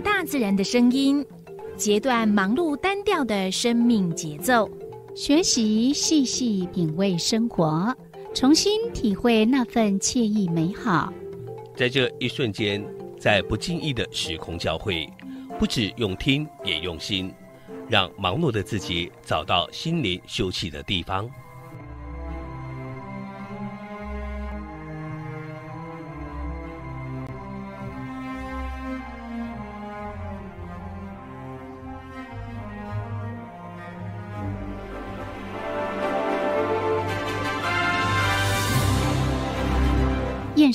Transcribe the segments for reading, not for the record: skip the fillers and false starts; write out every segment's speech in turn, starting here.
大自然的声音，截断忙碌单调的生命节奏，学习细细品味生活，重新体会那份惬意美好。在这一瞬间，在不经意的时空交汇，不只用听也用心，让忙碌的自己找到心灵休憩的地方。燕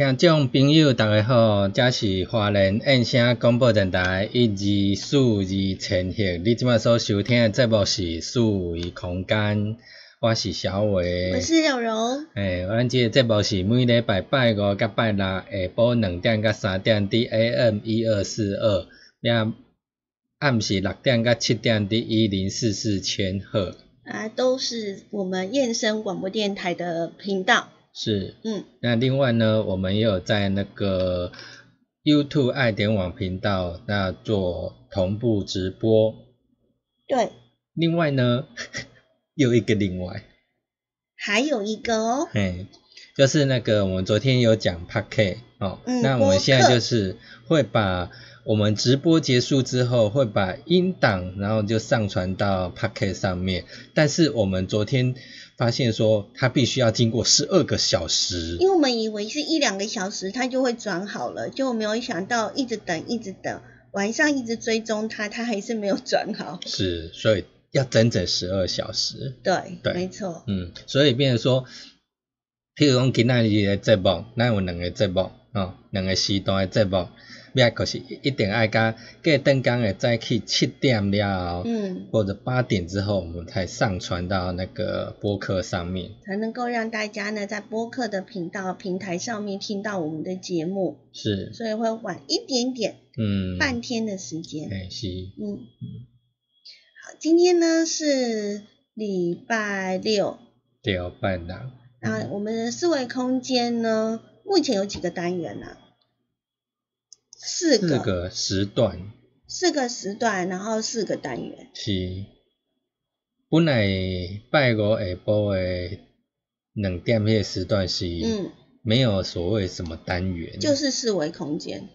听众朋友大家好，这是花莲燕声广播电台1242000赫，你现在所收听的节目是四维空间，我是小伟，我是小柔。我们这个节目是每礼拜拜五到拜六下晡2点到3点在 AM1242， 也暗时6点到7点在1044千赫啊，都是我们燕声广播电台的频道。是，那另外呢，我们也有在那个 YouTube 爱点网频道那做同步直播。对。另外呢，还有一个哦，就是那个我们昨天有讲 Pocket 哦，那我们现在就是会把我们直播结束之后会把音档，然后就上传到 Pocket 上面，但是我们昨天发现说它必须要经过12个小时，因为我们以为是1-2个小时它就会转好了，就没有想到一直等，晚上一直追踪它，它还是没有转好。是，所以要整整12小时。 对，没错。所以变成说譬如说今天的节目我们有2个时段的节目，可是一定要到隔天的早起7点了，或者8点之后我们才上传到那个播客上面，才能够让大家呢在播客的频道平台上面听到我们的节目。是，所以会晚一点点，半天的时间。好，今天呢是礼拜六，礼拜六。那我们的四维空间呢目前有几个单元啊？4个时段，然后4个单元。是，本来拜五下晡的2点迄时段是没有所谓什么单元，就是四维空间。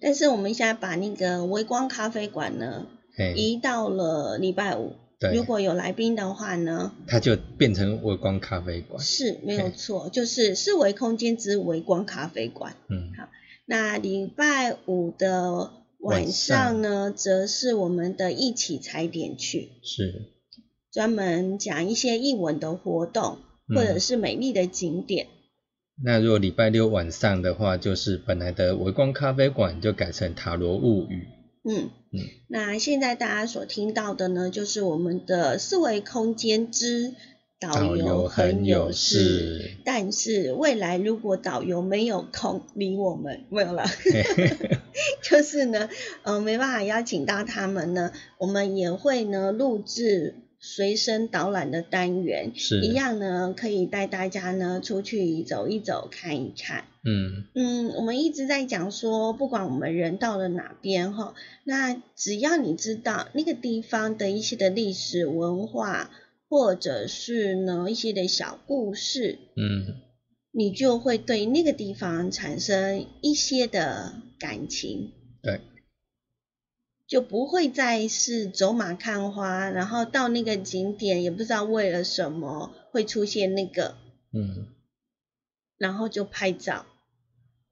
但是我们现在把那个微光咖啡馆呢移到了礼拜五，如果有来宾的话呢，它就变成微光咖啡馆。是，没有错，就是四维空间之微光咖啡馆。好。那礼拜五的晚上呢，则是我们的一起踩点去，是专门讲一些艺文的活动，或者是美丽的景点。那如果礼拜六晚上的话，就是本来的微光咖啡馆就改成塔罗物语。那现在大家所听到的呢，就是我们的四维空间之导游很有事。但是未来如果导游没有空理我们，没有了，就是呢，没办法邀请到他们呢，我们也会呢录制随身导览的单元，一样呢可以带大家呢出去走一走看一看。我们一直在讲说，不管我们人到了哪边齁，那只要你知道那个地方的一些的历史文化，或者是呢一些的小故事，你就会对那个地方产生一些的感情。对，就不会再是走马看花，然后到那个景点也不知道为了什么会出现那个，然后就拍照，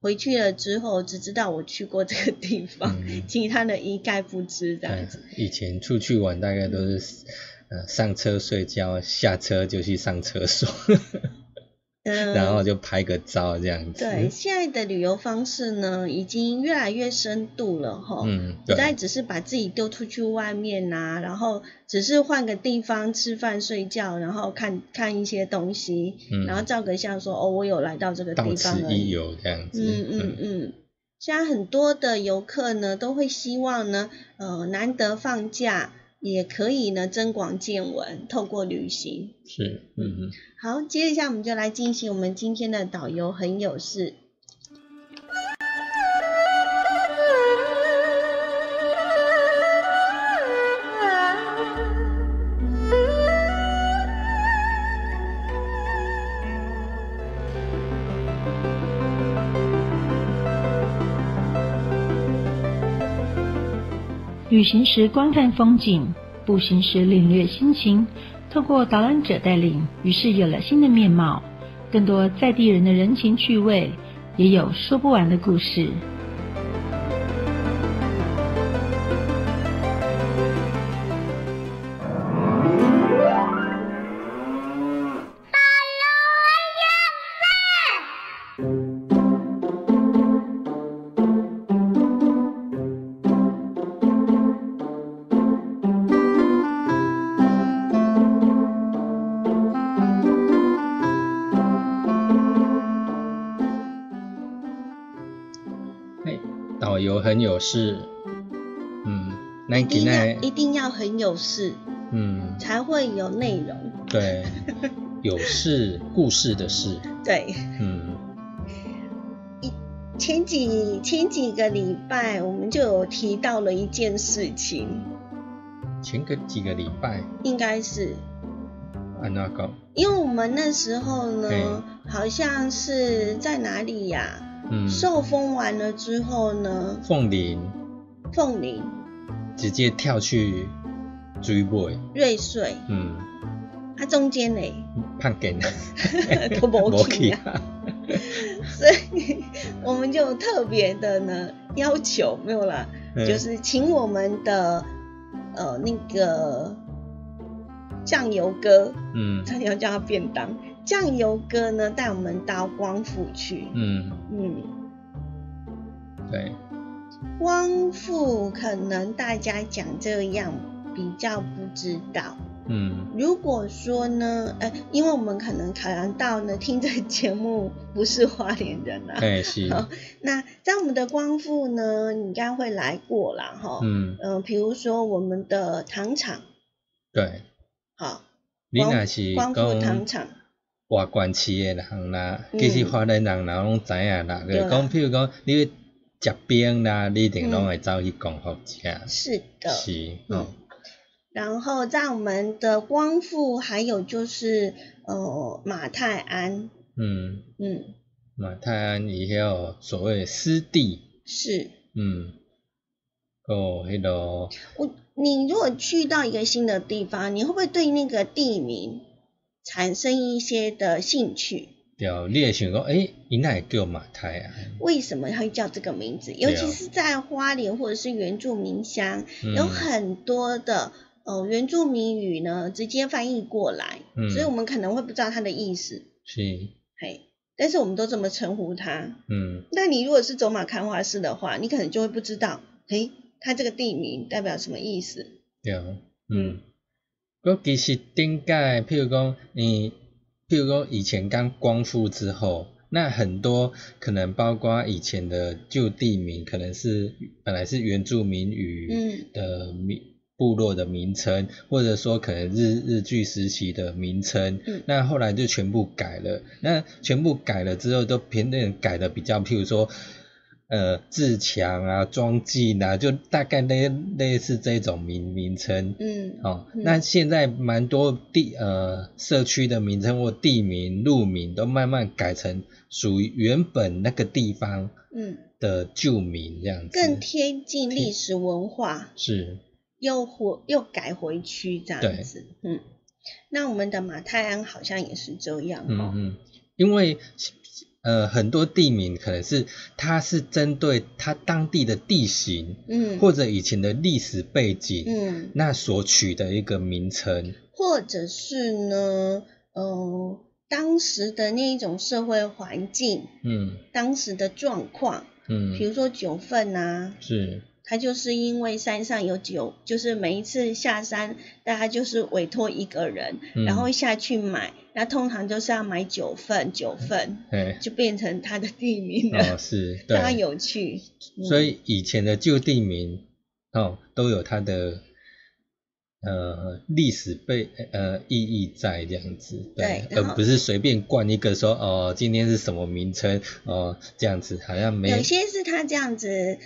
回去了之后只知道我去过这个地方，其他的一概不知这样子。以前出去玩大概都是上车睡觉，下车就去上厕所然后就拍个照这样子。对，现在的旅游方式呢，已经越来越深度了齁。不再只是把自己丢出去外面啊，然后只是换个地方吃饭睡觉，然后看看一些东西，然后照个相说哦，我有来到这个地方了。到此一游这样子。现在很多的游客呢，都会希望呢，难得放假，也可以呢增广见闻，透过旅行。好，接一下我们就来进行我们今天的导游很有事。旅行时观看风景，步行时领略心情，透过导览者带领，于是有了新的面貌，更多在地人的人情趣味，也有说不完的故事。很有事，一定要很有事，才会有内容。对，有事故事的事。对，前几个礼拜我们就有提到了一件事情。前几个礼拜应该是，因为我们那时候呢，好像是在哪里呀？受封完了之后呢，凤林直接跳去瑞穗。中间咧Pocket都没去啊所以我们就特别的呢要求，没有啦，就是请我们的那个酱油哥，差点要叫他便当，酱油哥呢带我们到光复去。对，光复可能大家讲这样比较不知道。如果说呢，因为我们可能考量到呢听这节目不是花莲人啦，是。那在我们的光复呢，你应该会来过啦齁。比如说我们的糖厂。对。好，你若是光复糖厂。外县市的人啦，其实花莲人啦拢知影啦。就是讲，譬如讲，你食冰啦，你一定拢会走去光复吃。是的。是。然后在我们的光复，还有就是马太鞍。马太鞍也有所谓湿地。是。迄啰。你如果去到一个新的地方，你会不会对那个地名产生一些的兴趣？对，你会想说，他哪会叫马太啊？为什么会叫这个名字？尤其是在花莲或者是原住民乡，有很多的原住民语呢，直接翻译过来，所以我们可能会不知道它的意思。是。但是我们都这么称呼它。嗯，那你如果是走马看花式的话，你可能就会不知道，诶，它这个地名代表什么意思？对，嗯。我其实顶盖，譬如讲以前刚光复之后，那很多可能包括以前的旧地名，可能是本来是原住民语的部落的名称，或者说可能日据时期的名称，那后来就全部改了。那全部改了之后，都偏偏改的比较，譬如说自强啊、庄记啊，就大概类似这种名称。嗯，哦，那现在蛮多社区的名称或地名、路名都慢慢改成属于原本那个地方的旧名这样子，更贴近历史文化。是。又改回去这样子，嗯，那我们的马太鞍好像也是这样，哦，嗯，因为很多地名可能是它是针对它当地的地形，嗯，或者以前的历史背景，嗯，那所取的一个名称，或者是呢，当时的那一种社会环境，嗯，当时的状况，嗯，比如说九份啊，是。他就是因为山上有酒，就是每一次下山大家就是委托一个人，然后下去买，那通常就是要买九份，就变成他的地名了，哦，是，对，他有趣，所以以前的旧地名，哦，都有他的历史意义在这样子， 对，而不是随便冠一个说哦今天是什么名称哦这样子，好像没有些是他这样子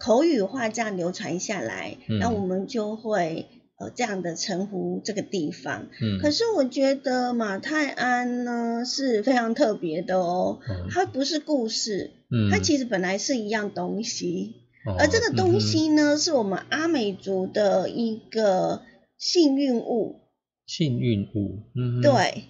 口语化这样流传下来，那我们就会这样的称呼这个地方。嗯，可是我觉得马太鞍呢是非常特别的哦，它不是故事，它其实本来是一样东西，而这个东西呢，是我们阿美族的一个幸运物，嗯，对，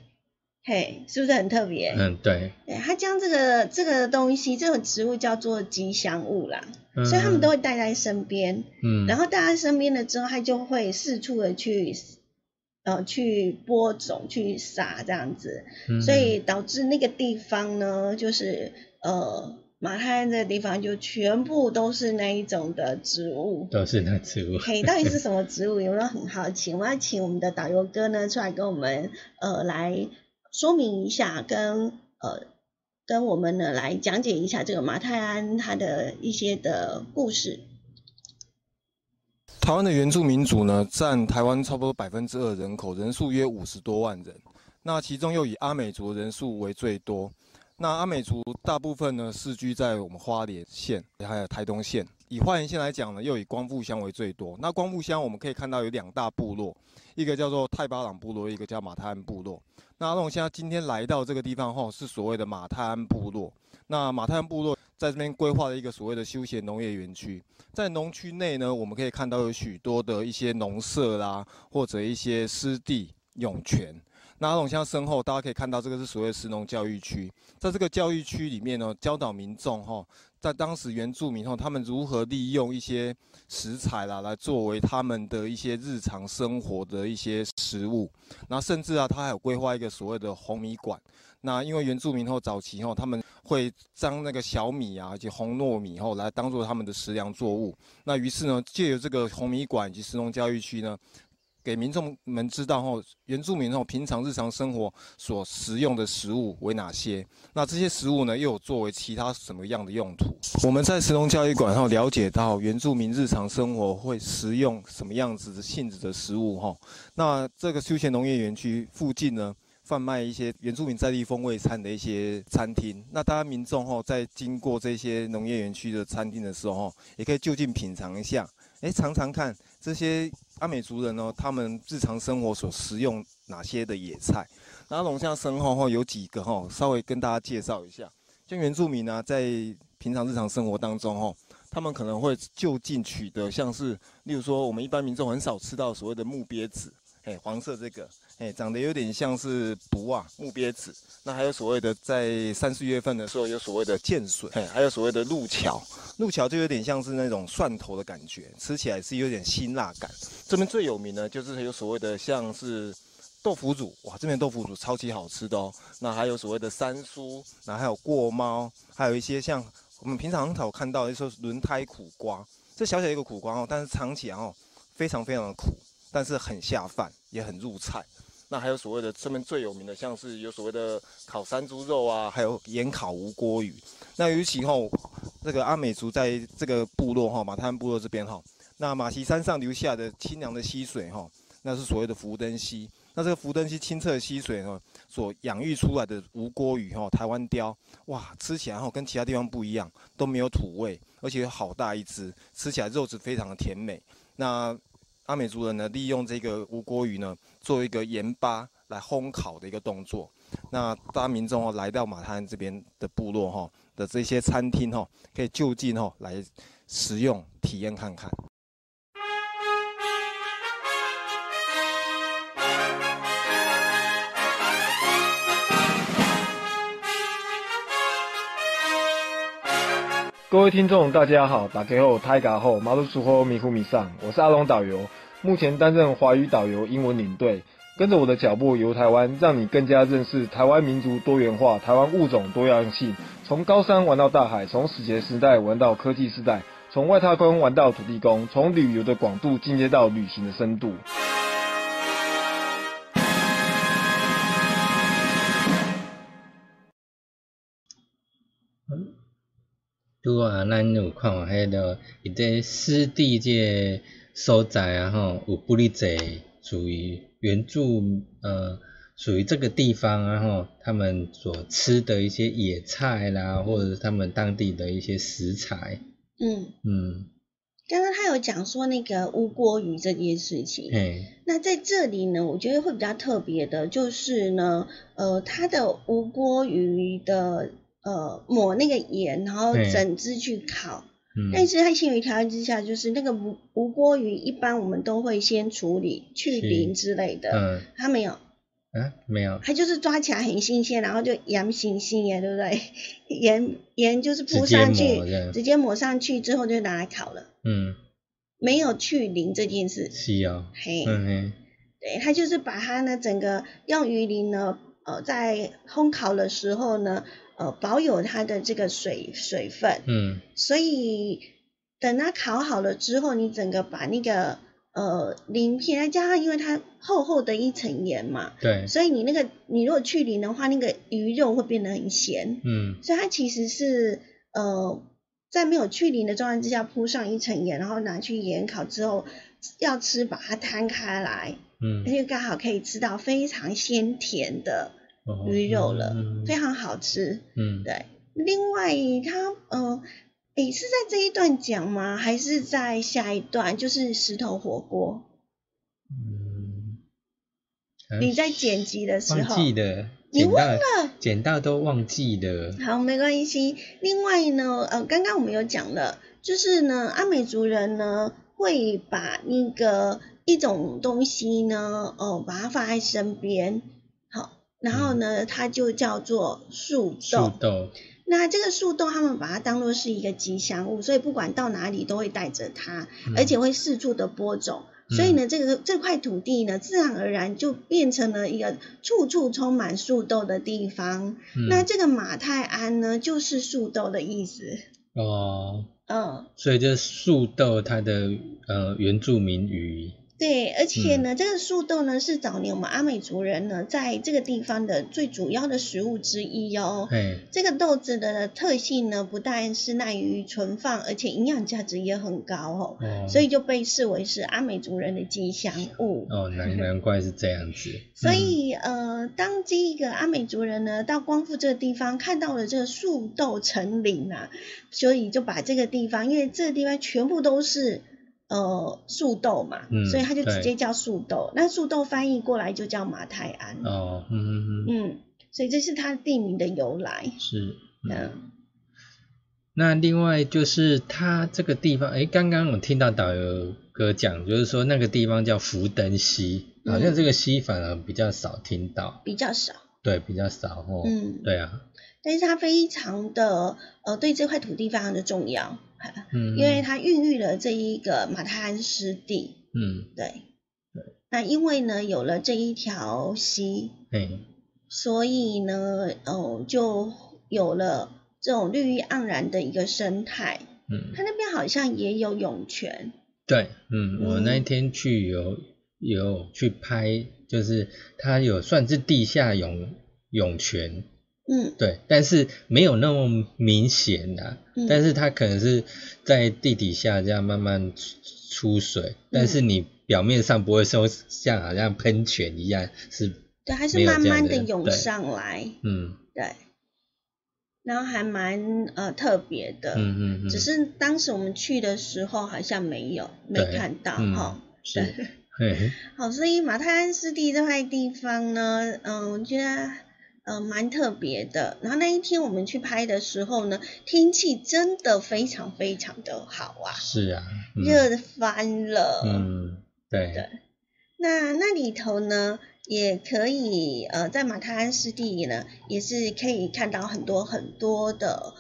嘿，是不是很特别？嗯，对。他将这个东西，这种植物叫做吉祥物啦，所以他们都会带在身边。嗯，然后带在身边了之后，他就会四处的去播种、去撒这样子，所以导致那个地方呢，就是马太鞍这个地方就全部都是那一种的植物，都是那植物。嘿，到底是什么植物？有没有很好奇？我要请我们的导游哥呢出来跟我们来说明一下，跟我们呢来讲解一下这个马太鞍它的一些的故事。台湾的原住民族呢，占台湾差不多2%人口，人数约50多万人。那其中又以阿美族人数为最多。那阿美族大部分呢，世居在我们花莲县，还有台东县。以花莲县来讲呢，又以光复乡为最多。那光复乡我们可以看到有2大部落，一个叫做太巴朗部落，一个叫马太鞍部落。那我们现在今天来到这个地方后，是所谓的马太鞍部落。那马太鞍部落在这边规划了一个所谓的休闲农业园区。在农区内呢，我们可以看到有许多的一些农舍啦，或者一些湿地、涌泉。那阿龙乡身后，大家可以看到这个是所谓的食农教育区。在这个教育区里面呢，教导民众在当时原住民他们如何利用一些食材啦，来作为他们的一些日常生活的一些食物。那甚至啊，他还有规划一个所谓的红米馆。那因为原住民早期他们会将那个小米啊，以及红糯米来当做他们的食粮作物。那于是呢，借由这个红米馆以及食农教育区呢，给民众们知道原住民平常日常生活所食用的食物为哪些，那这些食物呢又有作为其他什么样的用途。我们在食农教育馆了解到原住民日常生活会食用什么样子的性质的食物那这个休闲农业园区附近呢，贩卖一些原住民在地风味餐的一些餐厅。那大家民众在经过这些农业园区的餐厅的时候也可以就近品尝一下，尝尝看这些阿美族人他们日常生活所食用哪些的野菜。那龙虾身后有几个稍微跟大家介绍一下。像原住民在平常日常生活当中他们可能会就近取得，像是例如说我们一般民众很少吃到所谓的木鳖子，黄色这个，长得有点像是卜啊，木鳖子。那还有所谓的在3、4月份的时候有所谓的剑笋，还有所谓的鹿桥就有点像是那种蒜头的感觉，吃起来是有点辛辣感。这边最有名呢，就是有所谓的像是豆腐乳，哇，这边豆腐乳超级好吃的哦。那还有所谓的三酥，那还有过猫，还有一些像我们平常很少看到的，说轮胎苦瓜，这小小一个苦瓜哦，但是尝起来哦，非常非常的苦，但是很下饭，也很入菜。那还有所谓的这边最有名的，像是有所谓的烤山猪肉啊，还有盐烤无锅鱼。那尤其吼、哦，这个阿美族在这个部落哈、哦，马太鞍部落这边哈、哦，那马蹄山上流下的清凉的溪水哈、哦，那是所谓的福登溪。那这个福登溪清澈的溪水呢，所养育出来的无锅鱼哈、哦，台湾鲷，哇，吃起来哈、哦、跟其他地方不一样，都没有土味，而且有好大一只，吃起来肉质非常的甜美。那阿美族人呢，利用这个无锅鱼呢，做一个盐巴来烘烤的一个动作。那大家民众哦，来到马太鞍这边的部落哈、哦、的这些餐厅哈、哦，可以就近哈、哦、来食用体验看看。各位听众，大家好，打开后、泰嘎后、马路出后、迷糊迷上，我是阿龙导游，目前担任华语导游、英文领队。跟着我的脚步游台湾，让你更加认识台湾民族多元化、台湾物种多样性。从高山玩到大海，从史前时代玩到科技时代，从外太空玩到土地公，从旅游的广度进阶到旅行的深度。拄啊，咱有看有迄个伊在湿地这所在啊吼，有不哩侪属于原住属于这个地方啊吼，他们所吃的一些野菜啦，或者是他们当地的一些食材。刚刚他有讲说那个乌锅鱼这件事情，那在这里呢，我觉得会比较特别的就是呢，它的乌锅鱼的。抹那个盐，然后整只去烤。但是在新鱼条件之下，就是那个无锅鱼，一般我们都会先处理去鳞之类的。它没有。啊，没有。它就是抓起来很新鲜，然后就盐新鲜耶，对不对？盐就是铺上去，直接抹上去之后就拿来烤了。没有去鳞这件事。是哦。嘿。对，它就是把它呢整个用鱼鳞呢，在烘烤的时候呢。保有它的这个水分，所以等它烤好了之后，你整个把那个鳞片，再加上因为它厚厚的一层盐嘛，对，所以你如果去鳞的话，那个鱼肉会变得很咸，所以它其实是在没有去鳞的状态之下铺上一层盐，然后拿去盐烤之后，要吃把它摊开来，那就刚好可以吃到非常鲜甜的。鱼肉了，非常好吃。对。另外，它是在这一段讲吗？还是在下一段？就是石头火锅。你在剪辑的时候，你忘了，剪到都忘记了。好，没关系。另外呢，刚刚我们有讲了，就是呢，阿美族人呢会把那个一种东西呢，把它放在身边。然后呢，它就叫做树豆。那这个树豆，他们把它当作是一个吉祥物，所以不管到哪里都会带着它，而且会四处的播种。所以呢，这块土地呢，自然而然就变成了一个处处充满树豆的地方。那这个马太鞍呢，就是树豆的意思。所以这树豆它的原住民语。对，而且呢，这个树豆呢是早年我们阿美族人呢在这个地方的最主要的食物之一哦。这个豆子的特性呢，不但是耐于存放，而且营养价值也很高哦，所以就被视为是阿美族人的吉祥物。难怪是这样子。所以当这个阿美族人呢到光复这个地方，看到了这个树豆成林啊，所以就把这个地方，因为这个地方全部都是。树豆嘛，所以他就直接叫树豆。那树豆翻译过来就叫马太鞍。所以这是他地名的由来。是。那另外就是他这个地方，刚刚我听到导游哥讲，就是说那个地方叫福登溪，好像这个溪反而比较少听到。比较少。对，比较少哦。对啊。但是它非常的对这块土地非常的重要。因为它孕育了这一个马太鞍湿地。对。那因为呢有了这一条溪，所以呢就有了这种绿意盎然的一个生态。嗯，它那边好像也有涌泉。对，嗯，我那天去有去拍，就是它有算是地下涌泉。嗯，对，但是没有那么明显啊，嗯，但是它可能是在地底下这样慢慢出水，嗯，但是你表面上不会说像好像喷泉一样是，对，还是慢慢的涌上来，嗯，对，然后还蛮特别的，嗯嗯嗯，只是当时我们去的时候好像没看到哈，嗯，对，好，所以马太鞍湿地这块地方呢，我觉得。蛮特别的。然后那一天我们去拍的时候呢，天气真的非常非常的好啊。是啊，嗯，热翻了。嗯，对。对。那里头呢，也可以在马太鞍湿地呢，也是可以看到很多很多的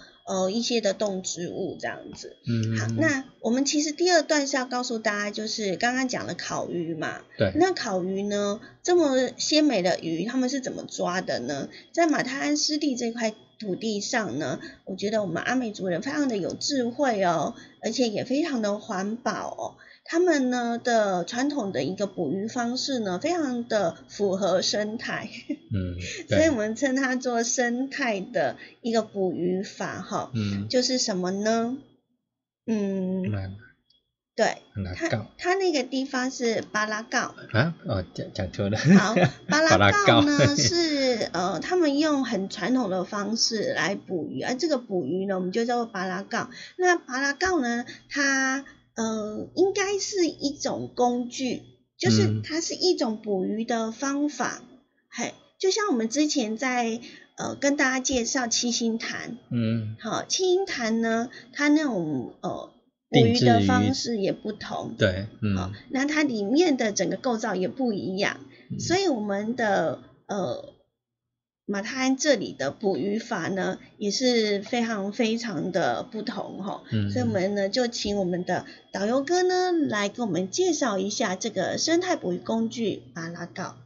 一些的动植物这样子。嗯。好，那我们其实第二段是要告诉大家，就是刚刚讲了烤鱼嘛。对。那烤鱼呢，这么鲜美的鱼，他们是怎么抓的呢？在马太鞍湿地这块土地上呢，我觉得我们阿美族人非常的有智慧哦，而且也非常的环保哦。他们呢的传统的一个捕鱼方式呢，非常的符合生态，嗯，所以我们称它做生态的一个捕鱼法哈，嗯，就是什么呢？嗯，对，它那个地方是巴拉告啊，哦，讲错了，好，巴拉告呢是他们用很传统的方式来捕鱼，而这个捕鱼呢，我们就叫做巴拉告。那巴拉告呢，它应该是一种工具，就是它是一种捕鱼的方法，嗯，嘿，就像我们之前在跟大家介绍七星潭，嗯，好，七星潭呢，它那种捕鱼的方式也不同，对，嗯，好，那它里面的整个构造也不一样，嗯，所以我们的马太鞍这里的捕鱼法呢，也是非常非常的不同哈，嗯，所以我们呢就请我们的导游哥呢来给我们介绍一下这个生态捕鱼工具巴拉告。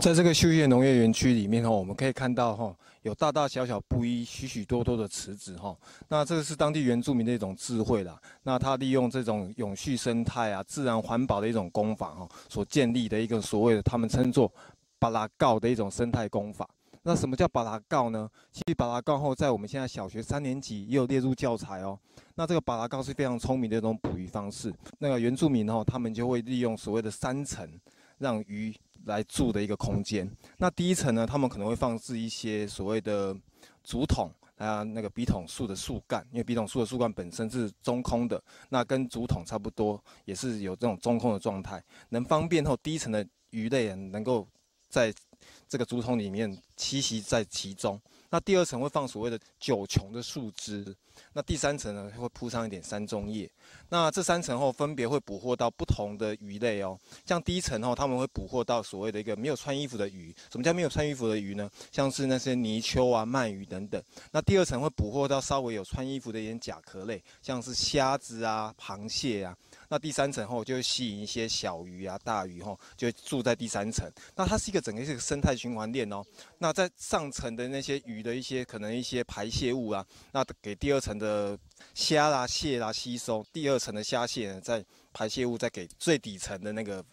在这个休闲农业园区里面哈，我们可以看到哈，有大大小小不一、许许多多的池子哈。那这个是当地原住民的一种智慧啦。那他利用这种永续生态啊、自然环保的一种工法哈，所建立的一个所谓的他们称作巴拉告的一种生态工法。那什么叫巴拉告呢？其实巴拉告后，在我们现在小学3年级也有列入教材哦。那这个巴拉告是非常聪明的一种捕鱼方式。那个原住民哦，他们就会利用所谓的3层，让鱼来住的一个空间。那第一层呢，他们可能会放置一些所谓的竹筒啊，那个笔筒树的树干，因为笔筒树的树干本身是中空的，那跟竹筒差不多，也是有这种中空的状态，能方便后第一层的鱼类能够在这个竹筒里面栖息在其中。那第二层会放所谓的九穹的树枝，那第三层呢会铺上一点山中叶。那这3层后分别会捕获到不同的鱼类哦。像第一层后，他们会捕获到所谓的一个没有穿衣服的鱼。什么叫没有穿衣服的鱼呢？像是那些泥鳅啊、鳗鱼等等。那第二层会捕获到稍微有穿衣服的一点甲壳类，像是虾子啊、螃蟹啊。那第三层后就会吸引一些小鱼啊、大鱼吼，就会住在第3层。那它是一个整个是一个生态循环链哦。那在上层的那些鱼的一些可能一些排泄物啊，那给第二层的虾啦、蟹啦吸收，第二层的虾蟹呢在排泄物再给最底层的那个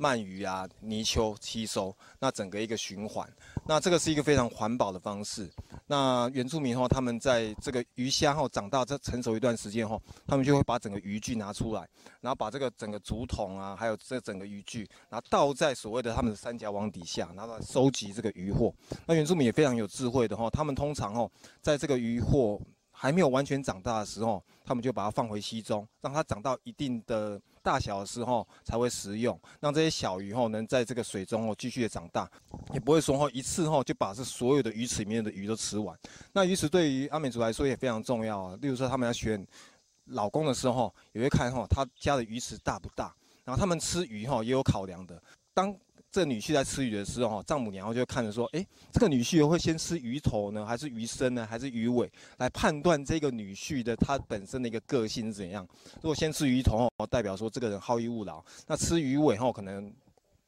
鳗鱼啊、泥鳅吸收，那整个一个循环。那这个是一个非常环保的方式。那原住民后，他们在这个鱼虾后长大、成熟一段时间后，他们就会把整个渔具拿出来，然后把这个整个竹筒啊，还有这整个渔具，然后倒在所谓的他们的三峡网底下，然后来收集这个渔获。那原住民也非常有智慧的哈，他们通常哦，在这个渔获还没有完全长大的时候，他们就把它放回溪中，让它长到一定的大小的时候才会食用，让这些小鱼能在这个水中继续的长大，也不会说一次就把这所有的鱼池里面的鱼都吃完。那鱼池对于阿美族来说也非常重要，例如说他们要选老公的时候，也会看他家的鱼池大不大，然后他们吃鱼也有考量的。当这个女婿在吃鱼的时候，丈母娘就会看着说，哎，这个女婿会先吃鱼头呢，还是鱼身呢，还是鱼尾，来判断这个女婿的他本身的一个个性是怎样。如果先吃鱼头，代表说这个人好逸恶劳；那吃鱼尾后，可能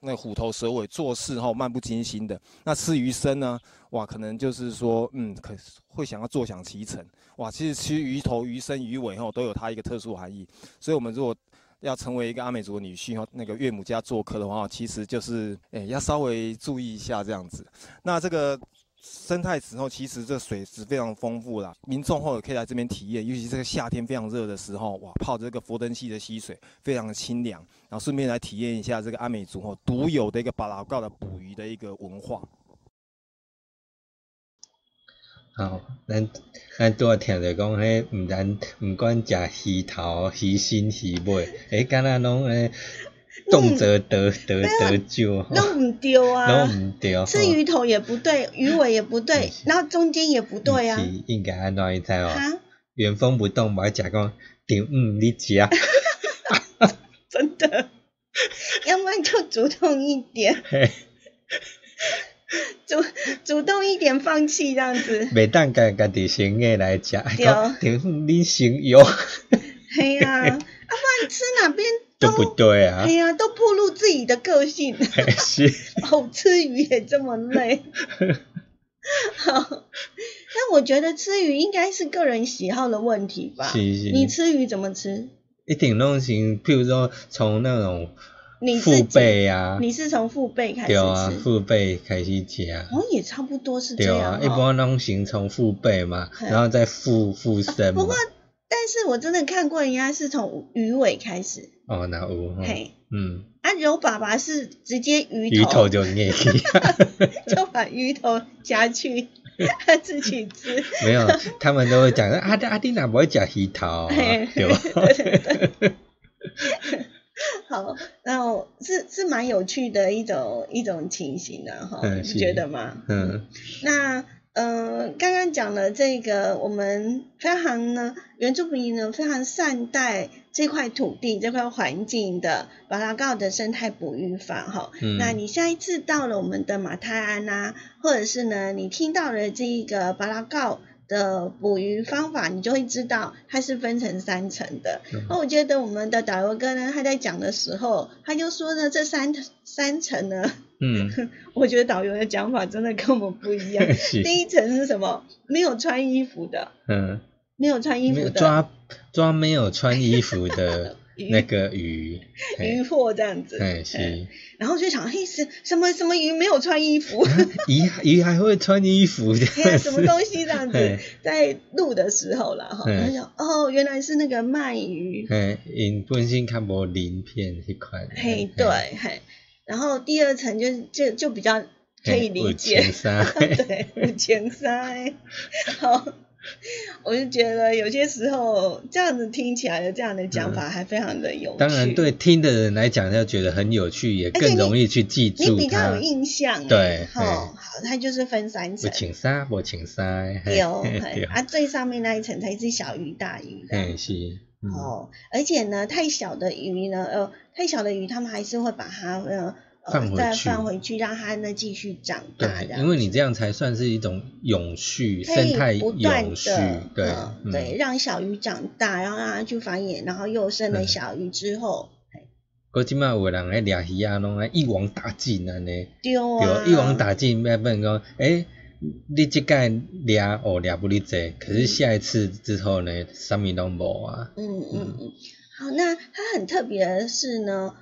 那虎头蛇尾，做事后漫不经心的；那吃鱼身呢，哇，可能就是说，可会想要坐享其成。哇，其实吃鱼头、鱼身、鱼尾后都有它一个特殊含义。所以，我们如果 要成为一个阿美族的女婿哦，那个岳母家做客的话，其实就是要稍微注意一下这样子。那这个生态池后，其实这水质非常丰富啦，民众后也可以来这边体验，尤其这个夏天非常热的时候，哇，泡这个佛灯溪的溪水非常的清凉，然后顺便来体验一下这个阿美族哦独有的一个巴拉告的捕鱼的一个文化。哦，咱拄仔听着讲，迄毋管食鱼头、鱼身、鱼尾，敢若拢动辄得咎，拢唔对啊，拢唔对，吃鱼头也不对，鱼尾也不对，然后中间也不对啊。是应该安怎伊知哦？原封不动，无食讲，中午你食。真的，要不然就主动一点。 主动一点，放弃这样子。袂当家己先个来食，讲你先有。嘿啊，啊不然吃哪边都不对啊。嘿啊，都暴露自己的个性。是。哦，吃鱼也这么累。好，那我觉得吃鱼应该是个人喜好的问题吧。是。你吃鱼怎么吃？一定拢是，譬如说从那种。 腹背啊，你是从腹背开始吃？对啊，腹背开始吃啊。哦，也差不多是这样。对啊，一般拢先从腹背嘛，然后再腹身。不过，但是我真的看过人家是从鱼尾开始。哦，那有。嘿，啊，柔爸爸是直接鱼头就捏起，就把鱼头夹去，他自己吃。没有，他们都会讲阿弟哪不会夹鱼头，对吧？ 好，那是蛮有趣的一种情形的哈，你觉得吗？那刚刚讲了这个，我们非常呢，原住民呢非常善待这块土地、这块环境的巴拉告的生态捕鱼法哈。那你下一次到了我们的马泰安啊，或者是呢，你听到了这个巴拉告 的捕鱼方法，你就会知道它是分成三层的。那我觉得我们的导游哥呢，他在讲的时候，他就说呢，这三层呢，我觉得导游的讲法真的跟我们不一样。第一层是什么？没有穿衣服的，没有穿衣服的，抓没有穿衣服的。 那个鱼货这样子，是，然后就想，嘿，什么鱼没有穿衣服？鱼还会穿衣服的？什么东西这样子？在录的时候啦，哈，然后想，哦，原来是那个鳗鱼。因本身看无鳞片那款。嘿，对，嘿，然后第二层就比较可以理解，对，5,300，好。 我就觉得有些时候这样子听起来的这样的讲法还非常的有趣。当然，对听的人来讲，他觉得很有趣，也更容易去记住。你比较有印象。对，好，它就是分三层。我请三。有，啊，最上面那一层才是小鱼大鱼的。是。哦，而且呢，太小的鱼，他们还是会把它放回去，让它呢继续长大。因为你这样才算是一种永续生态永续，对，让小鱼长大，然后让它去繁衍，然后又生了小鱼之后，过即卖有人咧抓鱼啊，拢啊一网打尽安尼，对，一网打尽，要不然讲，你即个抓不哩济，可是下一次之后呢，啥物拢无啊。好，那它很特别的是呢，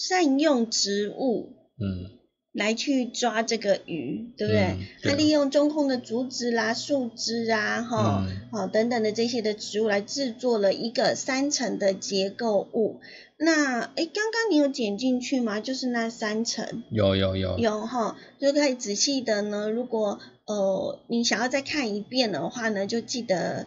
善用植物，来去抓这个鱼，对不对？它利用中空的竹子啦、树枝啊，等等的这些的植物来制作了一个3层的结构物。那刚刚你有剪进去吗？就是那3层。有哈，就可以仔细的呢。如果你想要再看一遍的话呢，就记得。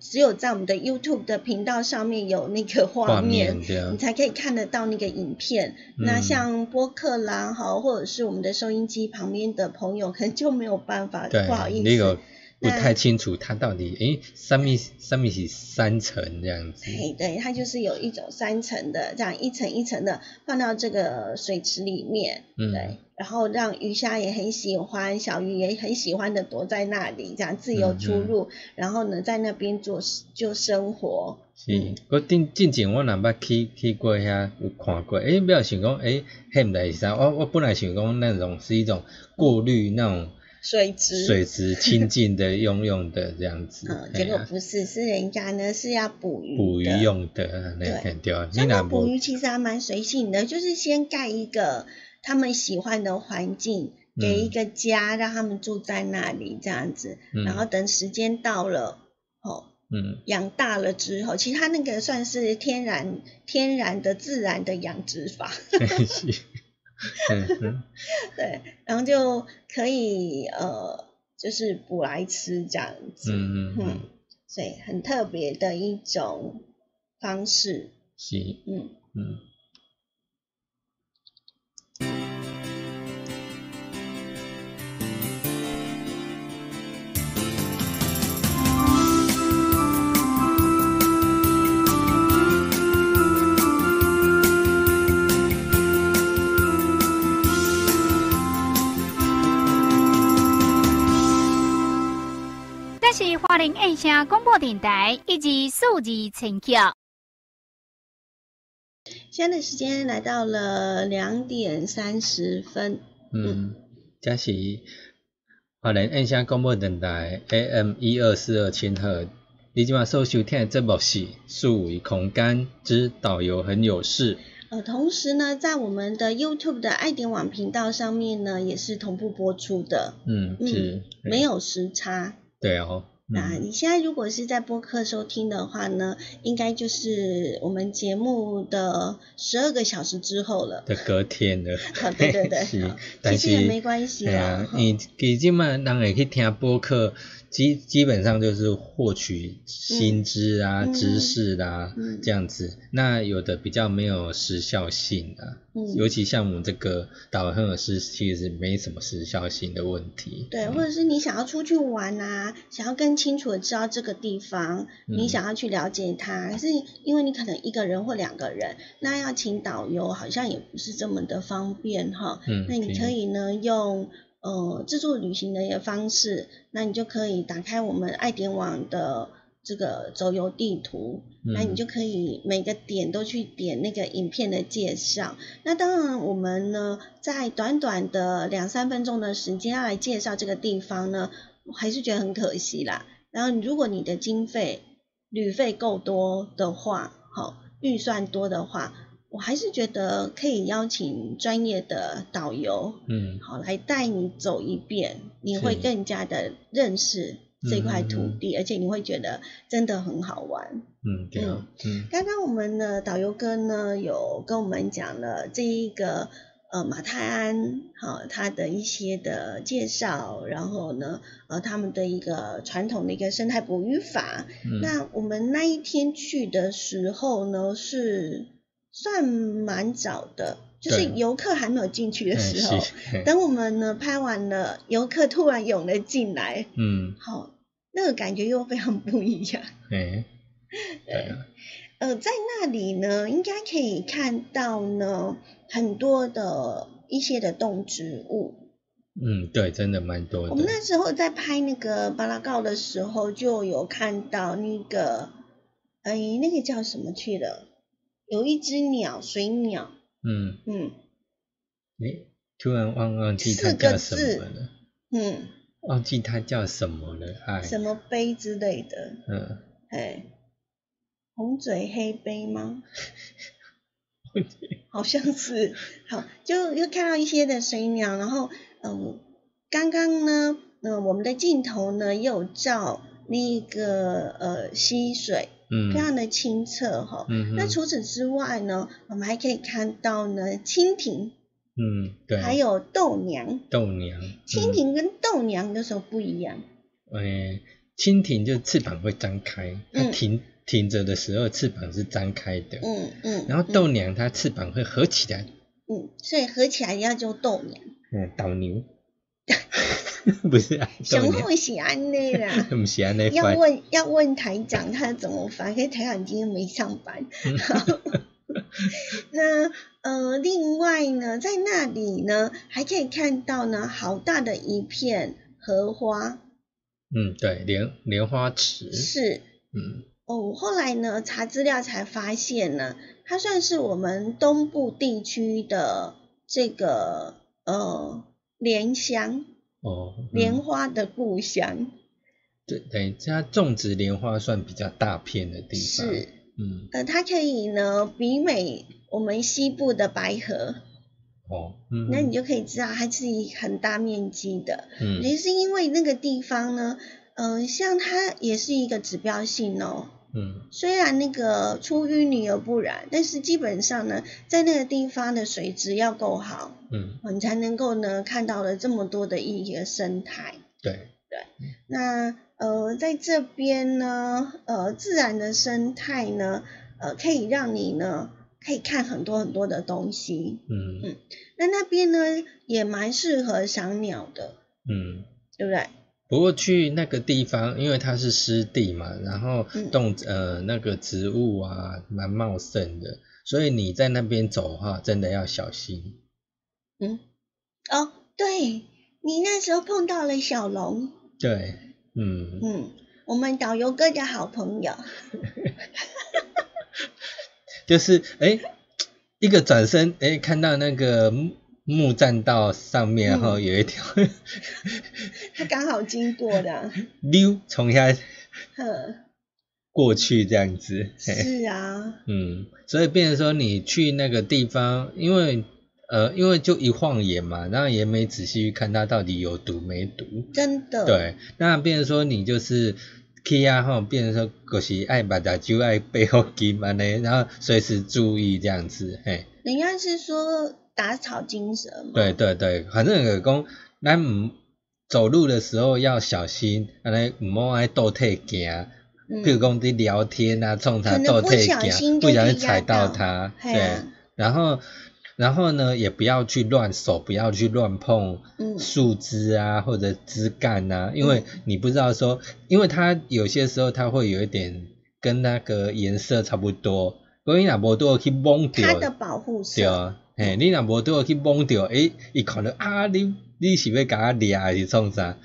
只有在我们的 YouTube 的频道上面有那个画面，你才可以看得到那个影片。那像播客啦，或者是我们的收音机旁边的朋友，可能就没有办法，不好意思。不太清楚它到底上面是三层这样子。对，它就是有一种三层的，这样一层一层的放到这个水池里面，对，然后让鱼虾也很喜欢，小鱼也很喜欢的躲在那里，这样自由出入，然后呢在那边就生活。是，我之前我若捌去过遐有看过，不要想讲迄毋知是啥，我本来想讲那种是一种过滤那种。水质清净的用的这样子，结果不是，是人家呢是要捕鱼用的，对，那个捕鱼其实还蛮随性的，就是先盖一个他们喜欢的环境，给一个家让他们住在那里这样子，然后等时间到了，养大了之后，其实它那个算是天然的自然的养殖法。对，然后就可以就是捕来吃这样子，所以很特别的一种方式。是，是花莲音声广播电台以及数字陈桥。现在的时间来到了2:30。这是花莲音声广播电台 AM1242 千赫。你今晚收收听的节目是数维空间之导游很有事。同时呢，在我们的 YouTube 的爱点网频道上面呢，也是同步播出的。是，没有时差。对哦，那你现在如果是在播客收听的话呢，应该就是我们节目的12个小时之后了，的隔天了。对，是，但是其实也没关系啦。你现在人会去听播客，基本上就是获取新知啊、知识啊这样子。那有的比较没有时效性啊，尤其像我们这个导航是其实没什么时效性的问题。对，或者是你想要出去玩啊，想要更清楚的知道这个地方，你想要去了解它，可是因为你可能一个人或2个人，那要请导游好像也不是这么的方便哈。那你可以呢用。自助旅行的一个方式，那你就可以打开我们爱点网的这个走游地图，那你就可以每个点都去点那个影片的介绍。那当然我们呢在短短的2-3分钟的时间要来介绍这个地方呢，我还是觉得很可惜啦。然后如果你的经费旅费够多的话，预算多的话，我还是觉得可以邀请专业的导游，来带你走一遍，你会更加的认识这块土地，而且你会觉得真的很好玩。对啊。刚刚我们的导游哥呢，有跟我们讲了这一个马泰安，他的一些的介绍，然后呢，他们的一个传统的一个生态捕鱼法。那我们那一天去的时候呢，是算蛮早的，就是游客还没有进去的时候，等我们呢拍完了，游客突然涌了进来，那个感觉又非常不一样。对，在那里呢，应该可以看到呢很多的一些的动植物。对，真的蛮多的。我们那时候在拍那个巴拉告的时候，就有看到那个，那个叫什么去了？有一只鸟，水鸟。突然忘记它叫什么了。忘记它叫什么了，什么杯之类的。红嘴黑杯吗？好像是。好，就又看到一些的水鸟，然后刚刚呢，我们的镜头呢又照那个溪水。非常的清澈哈。那除此之外呢，我们还可以看到呢蜻蜓，对，还有豆娘。蜻蜓跟豆娘有什么不一样？蜻蜓就翅膀会张开，它停着的时候翅膀是张开的。然后豆娘它翅膀会合起来。所以合起来要叫豆娘。豆牛。不是啊，上好是安尼啦，不是安尼。要问台长他怎么发，因为台长今天没上班。那另外呢，在那里呢还可以看到呢好大的一片荷花。嗯，对，莲花池。是。嗯。哦，后来呢查资料才发现呢，它算是我们东部地区的这个莲香。哦，莲花的故乡。对对，它种植莲花算比较大片的地方。是，嗯，它可以呢比美我们西部的白河。哦，嗯，那你就可以知道它是很大面积的。嗯，也是因为那个地方呢，像它也是一个指标性哦。嗯，虽然那个出淤泥而不染，但是基本上呢，在那个地方的水质要够好，嗯，你才能够呢看到了这么多的一个生态。对对，那在这边呢，自然的生态呢，可以让你呢可以看很多很多的东西。嗯嗯，那边呢也蛮适合赏鸟的。嗯，对不对？不过去那个地方，因为它是湿地嘛，然后那个植物啊蛮茂盛的，所以你在那边走的话，真的要小心。嗯，哦，对，你那时候碰到了小龙。对，嗯嗯，我们导游哥的好朋友。就是一个转身，看到那个木栈道上面哈，有一条，他刚好经过的，溜从下过去这样子。是啊，嗯，所以变成说你去那个地方，因为就一晃眼嘛，然后也没仔细看它到底有毒没毒，真的。对，那变成说你就是去啊哈，变成说就是爱把大酒爱背后金安嘞，然后随时注意这样子，嘿。人家是说打草惊蛇嘛。对对对，反正有讲，咱走路的时候要小心，安尼唔好爱倒退行。譬如讲在聊天啊，冲他倒退行，不小心踩到它。对，然后呢，也不要去乱手，不要去乱碰树枝啊，或者枝干啊，因为你不知道说，因为它有些时候它会有一点跟那个颜色差不多，所以你若无多去摸到它的保护色。嘿，你若无对我去摸到，伊看到啊，你是要甲我抓还是创啥？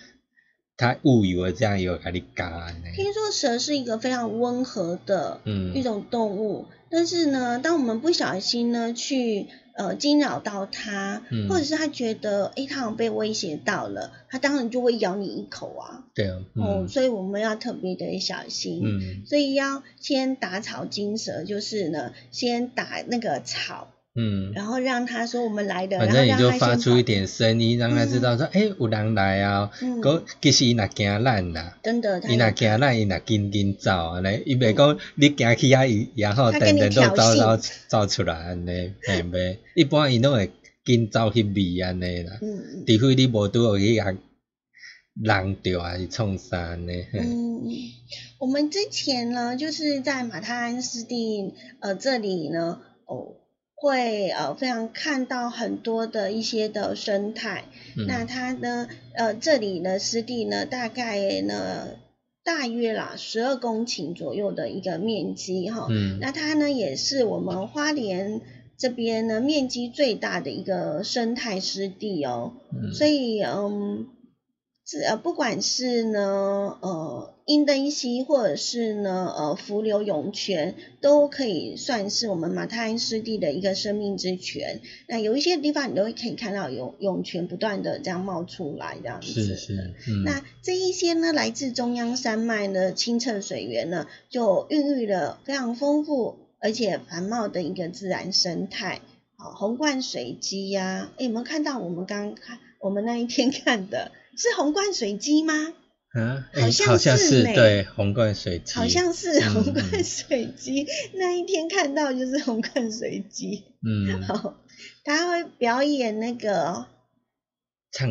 他误以为这样有甲你夹。听说蛇是一个非常温和的一种动物，但是呢，当我们不小心呢去惊扰到它，或者是它觉得它好像被威胁到了，它当然就会咬你一口啊。对啊，所以我们要特别的小心。嗯，所以要先打草惊蛇，就是呢，先打那个草。嗯，然后让他说我们来的，反正你就发出一点声音，让他知道说，有人来啊。嗯，其实伊那惊咱啦，真的，伊那惊咱，伊那紧走安尼，伊袂讲你惊去啊，然后等都走出来安尼，系咪？一般伊拢会紧走去避安尼啦，除非你无拄去啊。浪掉还是冲山呢？我们之前呢，就是在马太鞍湿地这里呢，会非常看到很多的一些的生态。那它呢这里的湿地呢大概呢大约12公顷左右的一个面积哈。那它呢也是我们花莲这边呢面积最大的一个生态湿地哦。所以不管是呢英登溪或者是呢伏流涌泉，都可以算是我们马太鞍湿地的一个生命之泉。那有一些地方你都可以看到涌泉不断的这样冒出来这样子。是是。那这一些呢来自中央山脉的清澈水源呢，就孕育了非常丰富而且繁茂的一个自然生态。好，红冠水鸡啊，有没有看到我们那一天看的？是红冠水鸡吗？啊，好像是对，红冠水鸡，好像是红冠水鸡。那一天看到就是红冠水鸡。嗯，好，他会表演那个，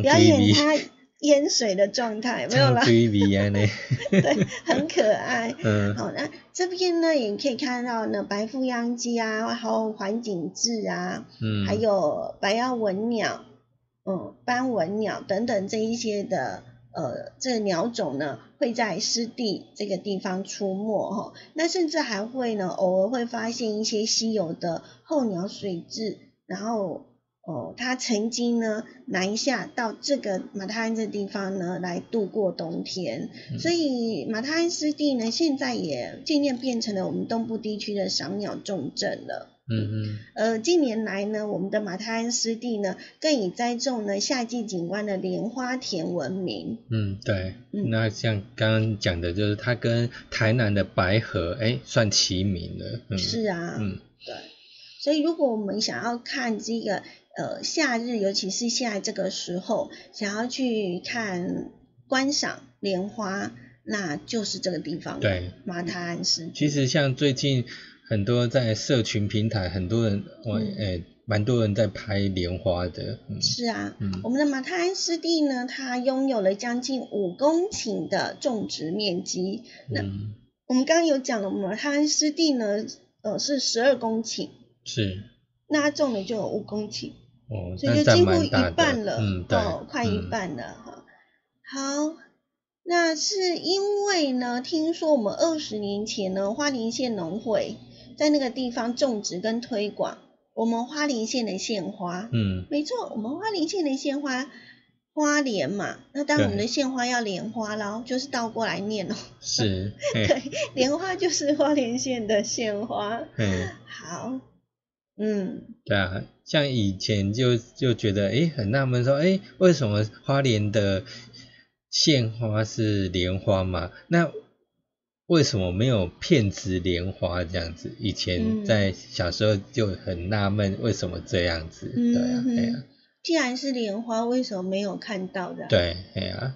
表演他淹水的状态，没有啦。对，很可爱。好，那这边呢也可以看到呢白腹秧鸡啊，还有环颈雉啊，还有白腰文鸟。斑纹鸟等等这一些的这个鸟种呢会在湿地这个地方出没哈、哦，那甚至还会呢偶尔会发现一些稀有的候鸟水蛭，然后它曾经呢南下到这个马塔鞍这地方呢来度过冬天，所以马塔鞍湿地呢现在也渐渐变成了我们东部地区的赏鸟重镇了。近年来呢，我们的马塔鞍湿地呢，更以栽种呢夏季景观的莲花田闻名。对。那像刚刚讲的，就是它跟台南的白河，算齐名了。是啊。对。所以如果我们想要看这个夏日，尤其是现在这个时候，想要去看观赏莲花，那就是这个地方。对。马塔鞍湿地。其实像最近。很多在社群平台，很多人，蛮多人在拍莲花的。是啊，我们的马塔鞍湿地呢，它拥有了将近5公顷的种植面积。那我们刚刚有讲了，我们马塔鞍湿地呢，是12公顷。是。那它种的就有5公顷。所以就几乎一半了，快一半了哈。好。那是因为呢，听说我们20年前呢，花莲县农会在那个地方种植跟推广我们花莲县的县花。没错，我们花莲县的县花，花莲嘛，那当然我们的县花要莲花咯，就是倒过来念咯。是。对，莲花就是花莲县的县花。好。对啊，像以前就觉得很纳闷说为什么花莲的县花是莲花嘛，那为什么没有片子莲花这样子？以前在小时候就很纳闷为什么这样子。对啊。既然是莲花，为什么没有看到的？对啊。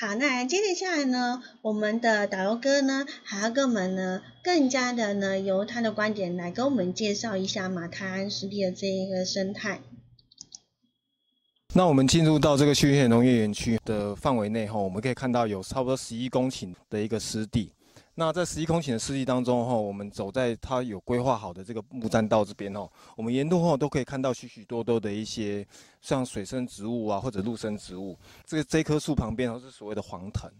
好，那接着下来呢，我们的导游哥呢，还要跟我们呢，更加的呢，由他的观点来跟我们介绍一下马塔鞍湿地的这一个生态。那我们进入到这个旭日农业园区的范围内后，我们可以看到有差不多11公顷的一个湿地。那在11公顷的湿地当中后，我们走在它有规划好的这个木栈道这边后，我们沿路后都可以看到许许多多的一些像水生植物啊或者陆生植物。这棵树旁边是所谓的黄藤。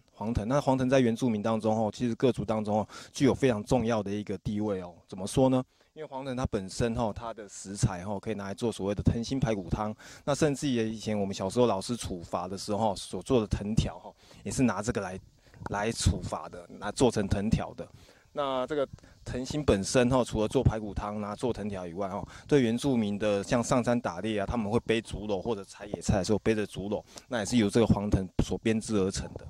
那黄藤在原住民当中后，其实各族当中具有非常重要的一个地位哦。怎么说呢？因为黄藤它本身它的食材可以拿来做所谓的藤心排骨汤，那甚至也以前我们小时候老师处罚的时候所做的藤条也是拿这个来处罚的，拿做成藤条的。那这个藤心本身除了做排骨汤拿做藤条以外对原住民的像上山打猎啊，他们会背竹篓或者采野菜的时候背着竹篓，那也是由这个黄藤所编织而成的。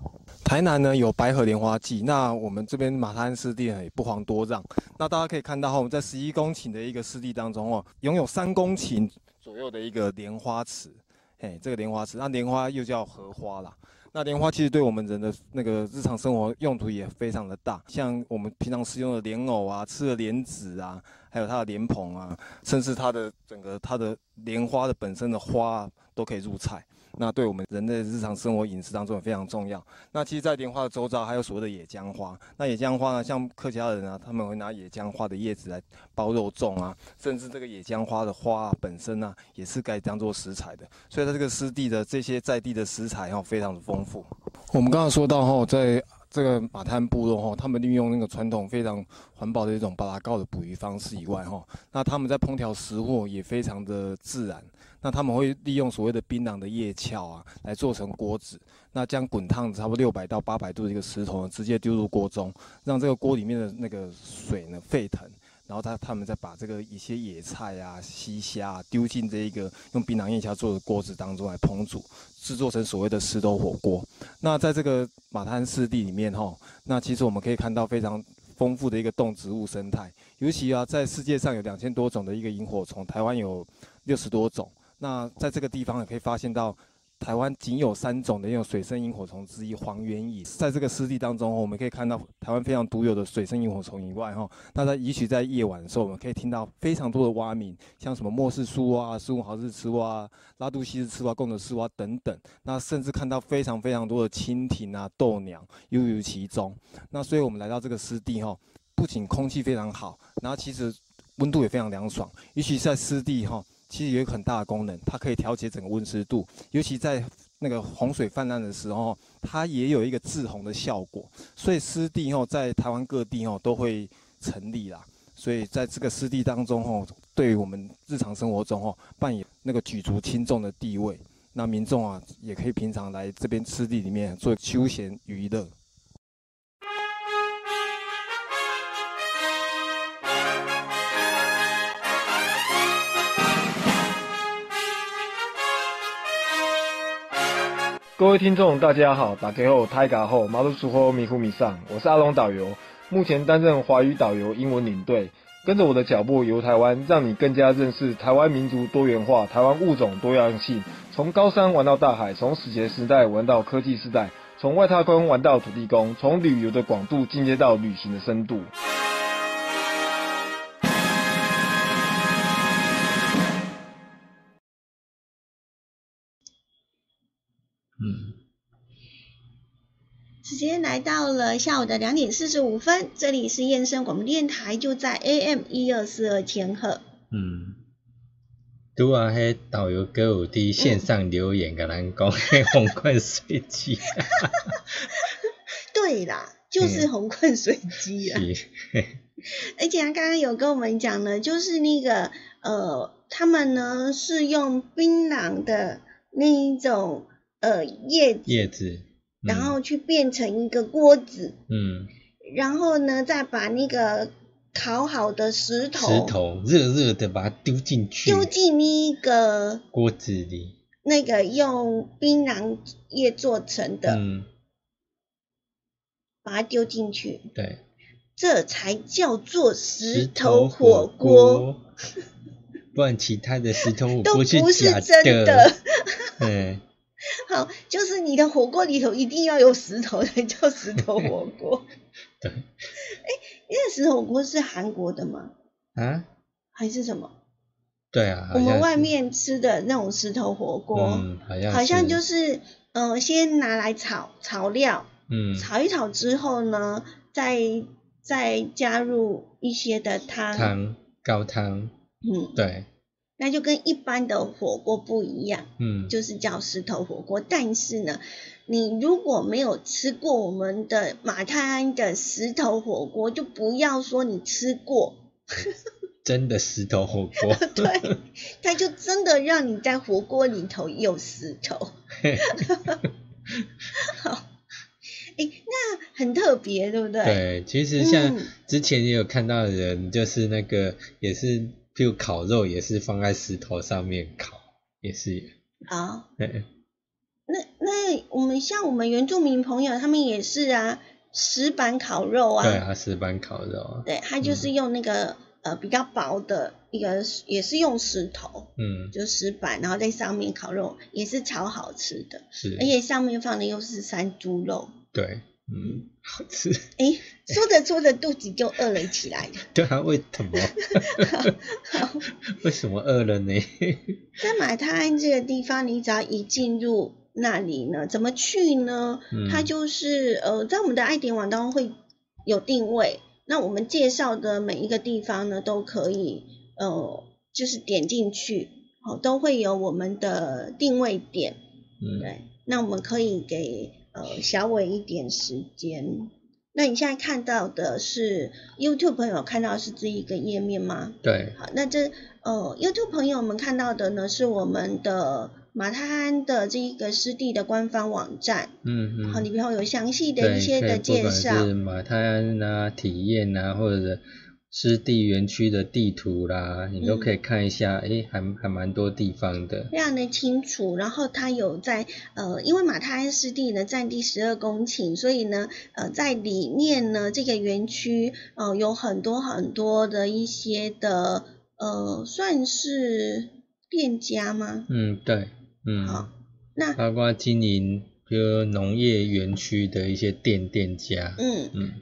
台南呢有白河莲花季，那我们这边马塔鞍湿地也不遑多让。那大家可以看到我们在11公顷的一个湿地当中拥有3公顷左右的一个莲花池。这个莲花池，那莲花又叫荷花啦。那莲花其实对我们人的那个日常生活用途也非常的大，像我们平常食用的莲藕啊，吃的莲子啊，还有它的莲蓬啊，甚至它的整个它的莲花的本身的花啊，都可以入菜。那对我们人类日常生活饮食当中也非常重要。那其实在莲花的周遭还有所谓的野姜花。那野姜花呢，像客家人啊，他们会拿野姜花的叶子来包肉粽啊，甚至这个野姜花的花本身啊，也是可以当做食材的。所以它这个湿地的这些在地的食材非常的丰富。我们刚刚说到在这个马塔鞍部落他们利用那个传统非常环保的一种巴拉告的捕鱼方式以外那他们在烹调食物也非常的自然。那他们会利用所谓的槟榔的叶鞘啊，来做成锅子。那将滚烫差不多600到800度的一个石头呢，直接丢入锅中，让这个锅里面的那个水呢沸腾，然后他们再把这个一些野菜啊、西虾啊丢进这一个用槟榔叶鞘做的锅子当中来烹煮，制作成所谓的石头火锅。那在这个马塔鞍湿地里面那其实我们可以看到非常丰富的一个动植物生态，尤其啊，在世界上有2000多种的一个萤火虫，台湾有60多种。那在这个地方也可以发现到，台湾仅有3种的那种水生萤火虫之一黄缘蚁，在这个湿地当中，我们可以看到台湾非常独有的水生萤火虫以外，那在也许在夜晚的时候，我们可以听到非常多的蛙鸣，像什么莫氏树蛙、15毫翅翅蛙、拉杜西氏翅蛙、贡德氏蛙等等。那甚至看到非常非常多的蜻蜓啊、斗鸟悠游其中。那所以我们来到这个湿地不仅空气非常好，然后其实温度也非常凉爽，尤其在湿地其实有一个很大的功能，它可以调节整个温湿度，尤其在那个洪水泛滥的时候，它也有一个治洪的效果。所以湿地哦，在台湾各地哦都会成立啦。所以在这个湿地当中哦，对于我们日常生活中哦，扮演那个举足轻重的地位。那民众啊，也可以平常来这边湿地里面做休闲娱乐。 各位听众，大家好，打开后、泰嘎后、马路出后、迷糊迷上，我是阿龙导游，目前担任华语导游、英文领队，跟着我的脚步游台湾，让你更加认识台湾民族多元化、台湾物种多样性，从高山玩到大海，从史前时代玩到科技时代，从外太空玩到土地公，从旅游的广度进阶到旅行的深度。 时间来到了下午的2点45分，这里是燕声广播电台，就在 AM1242千赫。拄啊，迄导游哥有伫线上留言，甲咱讲迄洪困水鸡。对啦，就是洪困水鸡啊。而且他刚刚有跟我们讲了，就是那个他们呢是用槟榔的那一种。 叶子，然后去变成一个锅子，然后呢，再把那个烤好的石头热热的把它丢进那个锅子里，那个用槟榔叶做成的，把它丢进去，对，这才叫做石头火锅，不然其他的石头火锅是假的，嗯。 好，就是你的火锅里头一定要有石头才叫石头火锅。对。哎，那石头火锅是韩国的吗？啊？还是什么？对啊。我们外面吃的那种石头火锅，好像就是先拿来炒料，炒一炒之后呢，再加入一些的高汤，对。 那就跟一般的火锅不一样，就是叫石头火锅。但是呢，你如果没有吃过我们的马泰安的石头火锅，就不要说你吃过。真的石头火锅。对，它就真的让你在火锅里头有石头。好。 哎，那很特别，对不对？对，其实像之前也有看到的人，就是那个也是，譬如烤肉也是放在石头上面烤，也是。哦。对。那我们原住民朋友他们也是啊，石板烤肉啊。对啊，石板烤肉啊。对，他就是用那个比较薄的一个，也是用石头，就石板，然后在上面烤肉，也是超好吃的。是。而且上面放的又是山猪肉。 对，好吃。哎，说着说着肚子就饿了起来了。对啊，为什么？为什么饿了呢？在马泰安这个地方，你只要一进入那里呢，怎么去呢？它就是在我们的爱点网当中会有定位，那我们介绍的每一个地方呢，都可以就是点进去，都会有我们的定位点。对，那我们可以给。 小伟一点时间。那你现在看到的是 YouTube 朋友看到的是这一个页面吗？对。好，那这YouTube 朋友们看到的呢是我们的马泰安的这一个湿地的官方网站。好，里面有详细的一些的介绍。对，不管是马泰安啊、体验啊，或者湿地园区的地图啦，你都可以看一下。诶，还蛮多地方的，非常的清楚。然后它有在因为马泰安湿地呢占地12公顷，所以呢在里面呢这个园区有很多很多的一些的算是店家吗？对，好，那包括经营。 就农业园区的一些店家，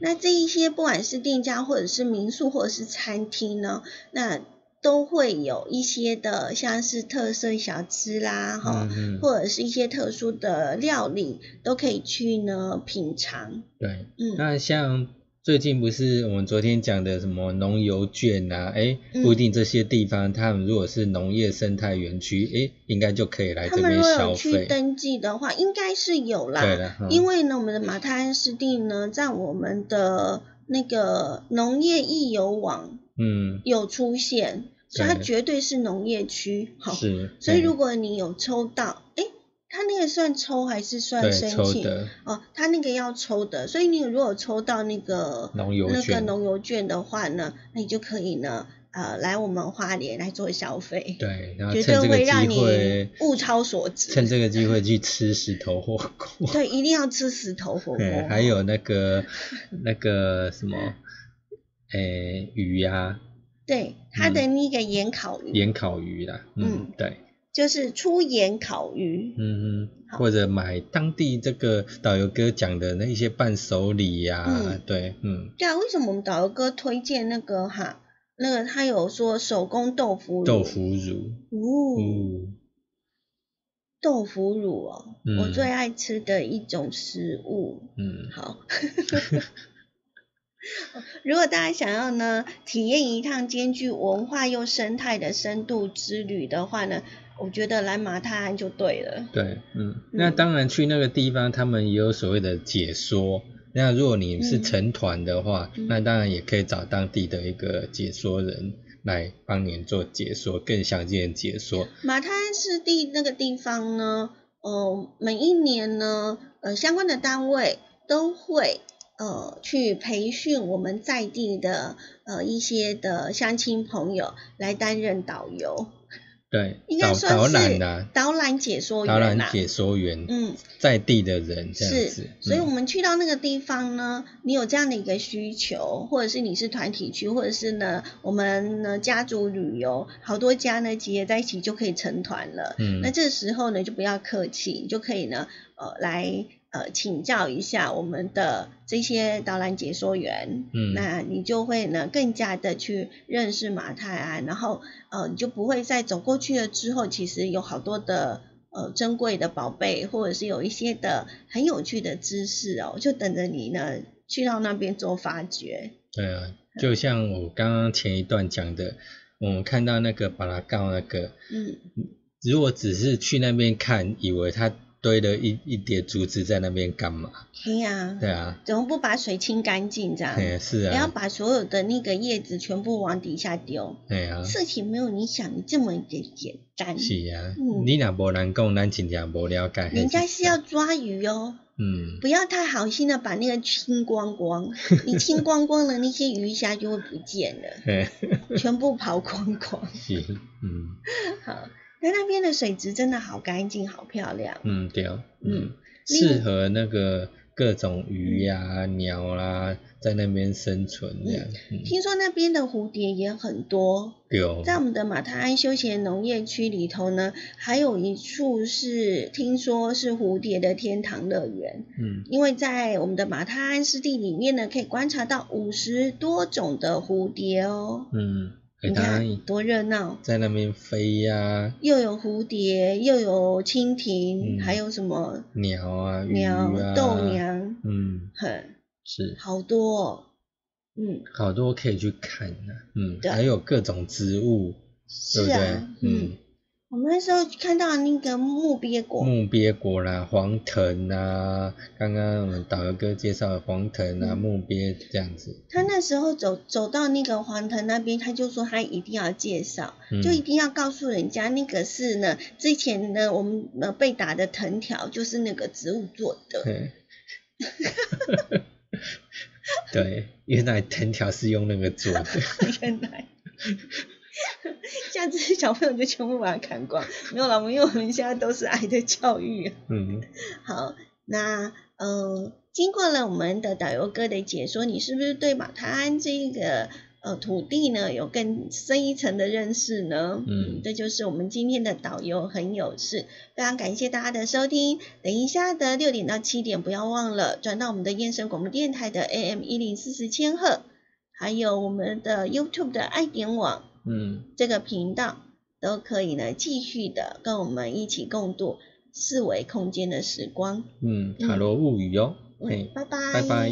那这一些不管是店家或者是民宿或者是餐厅呢，那都会有一些的像是特色小吃啦，或者是一些特殊的料理，都可以去呢品尝。对，那像最近不是我们昨天讲的什么农游券啊，不一定这些地方他们如果是农业生态园区，应该就可以来这边消费。他们如果有去登记的话，应该是有啦。对啦，因为呢，我们的马太安湿地呢，在我们的那个农业易游网，有出现，所以它绝对是农业区。好，是。所以如果你有抽到，他那个算抽还是算申请？哦，他那个要抽的，所以你如果抽到那个农游券的话呢，那你就可以呢，来我们花莲来做消费。对，然后趁这个机会，绝对会让你物超所值。趁这个机会去吃石头火锅。对，一定要吃石头火锅。还有那个什么，鱼啊。对，它的那个盐烤鱼。盐烤鱼啦，对。就是出盐烤鱼，或者买当地这个导游哥讲的那一些伴手礼呀，对，对啊，为什么我们导游哥推荐那个哈，那个他有说手工豆腐乳，豆腐乳哦，我最爱吃的一种食物，好。如果大家想要呢体验一趟兼具文化又生态的深度之旅的话呢，我觉得来马太安就对了。对，那当然去那个地方，他们也有所谓的解说。那如果你是成团的话，那当然也可以找当地的一个解说人来帮你做解说，更详尽的解说。马太安湿地那个地方呢，每一年呢，相关的单位都会。去培训我们在地的一些的乡亲朋友来担任导游，对，应该算是导览解说员啦，导览解说员，在地的人这样子，所以我们去到那个地方呢，你有这样的一个需求，或者是你是团体去，或者是呢我们呢家族旅游，好多家呢集结在一起就可以成团了，那这时候呢就不要客气，你就可以呢来。请教一下我们的这些导览解说员，那你就会呢更加的去认识马太安，然后你就不会再走过去了之后，其实有好多的珍贵的宝贝，或者是有一些的很有趣的知识哦，就等着你呢去到那边做发掘。对啊，就像我刚刚前一段讲的，我们看到那个巴拉告那个，如果只是去那边看，以为他。堆了一叠竹子在那边干嘛？对啊，对啊，怎么不把水清干净这样？对，是啊，不要把所有的那个叶子全部往底下丢。对啊，事情没有你想的这么的简单。是啊，你若无人讲，咱真正无了解。人家是要抓鱼哦，不要太好心的把那个清光光，你清光光了，那些鱼虾就会不见了，全部跑光光。是，好。那边的水质真的好干净，好漂亮。对哦，适合那个各种鱼呀、鸟啦，在那边生存这样。听说那边的蝴蝶也很多。对哦。在我们的马太安休闲农业区里头呢，还有一处是听说是蝴蝶的天堂乐园。因为在我们的马太安湿地里面呢，可以观察到50多种的蝴蝶哦。你看多热闹，在那边飞呀，又有蝴蝶，又有蜻蜓，还有什么鸟啊、鱼啊、豆娘，是好多哦，好多可以去看啊，还有各种植物，对不对？我们那时候看到那个木鳖果啦、黄藤啊，刚刚我们导游哥介绍的黄藤啊、木鳖这样子。他那时候走到那个黄藤那边，他就说他一定要介绍，就一定要告诉人家那个是呢，之前呢我们被打的藤条就是那个植物做的。对，原来藤条是用那个做的。原来。下次小朋友就全部把它砍光，没有啦，因为我们现在都是爱的教育。好，那经过了我们的导游哥的解说，你是不是对马太安这个土地呢有更深一层的认识呢？这就是我们今天的导游很有事，非常感谢大家的收听。等一下的6点到7点，不要忘了转到我们的燕声广播电台的 AM1044千赫。还有我们的 YouTube 的爱点网，这个频道都可以呢，继续的跟我们一起共度四维空间的时光。塔罗物语哦，拜拜。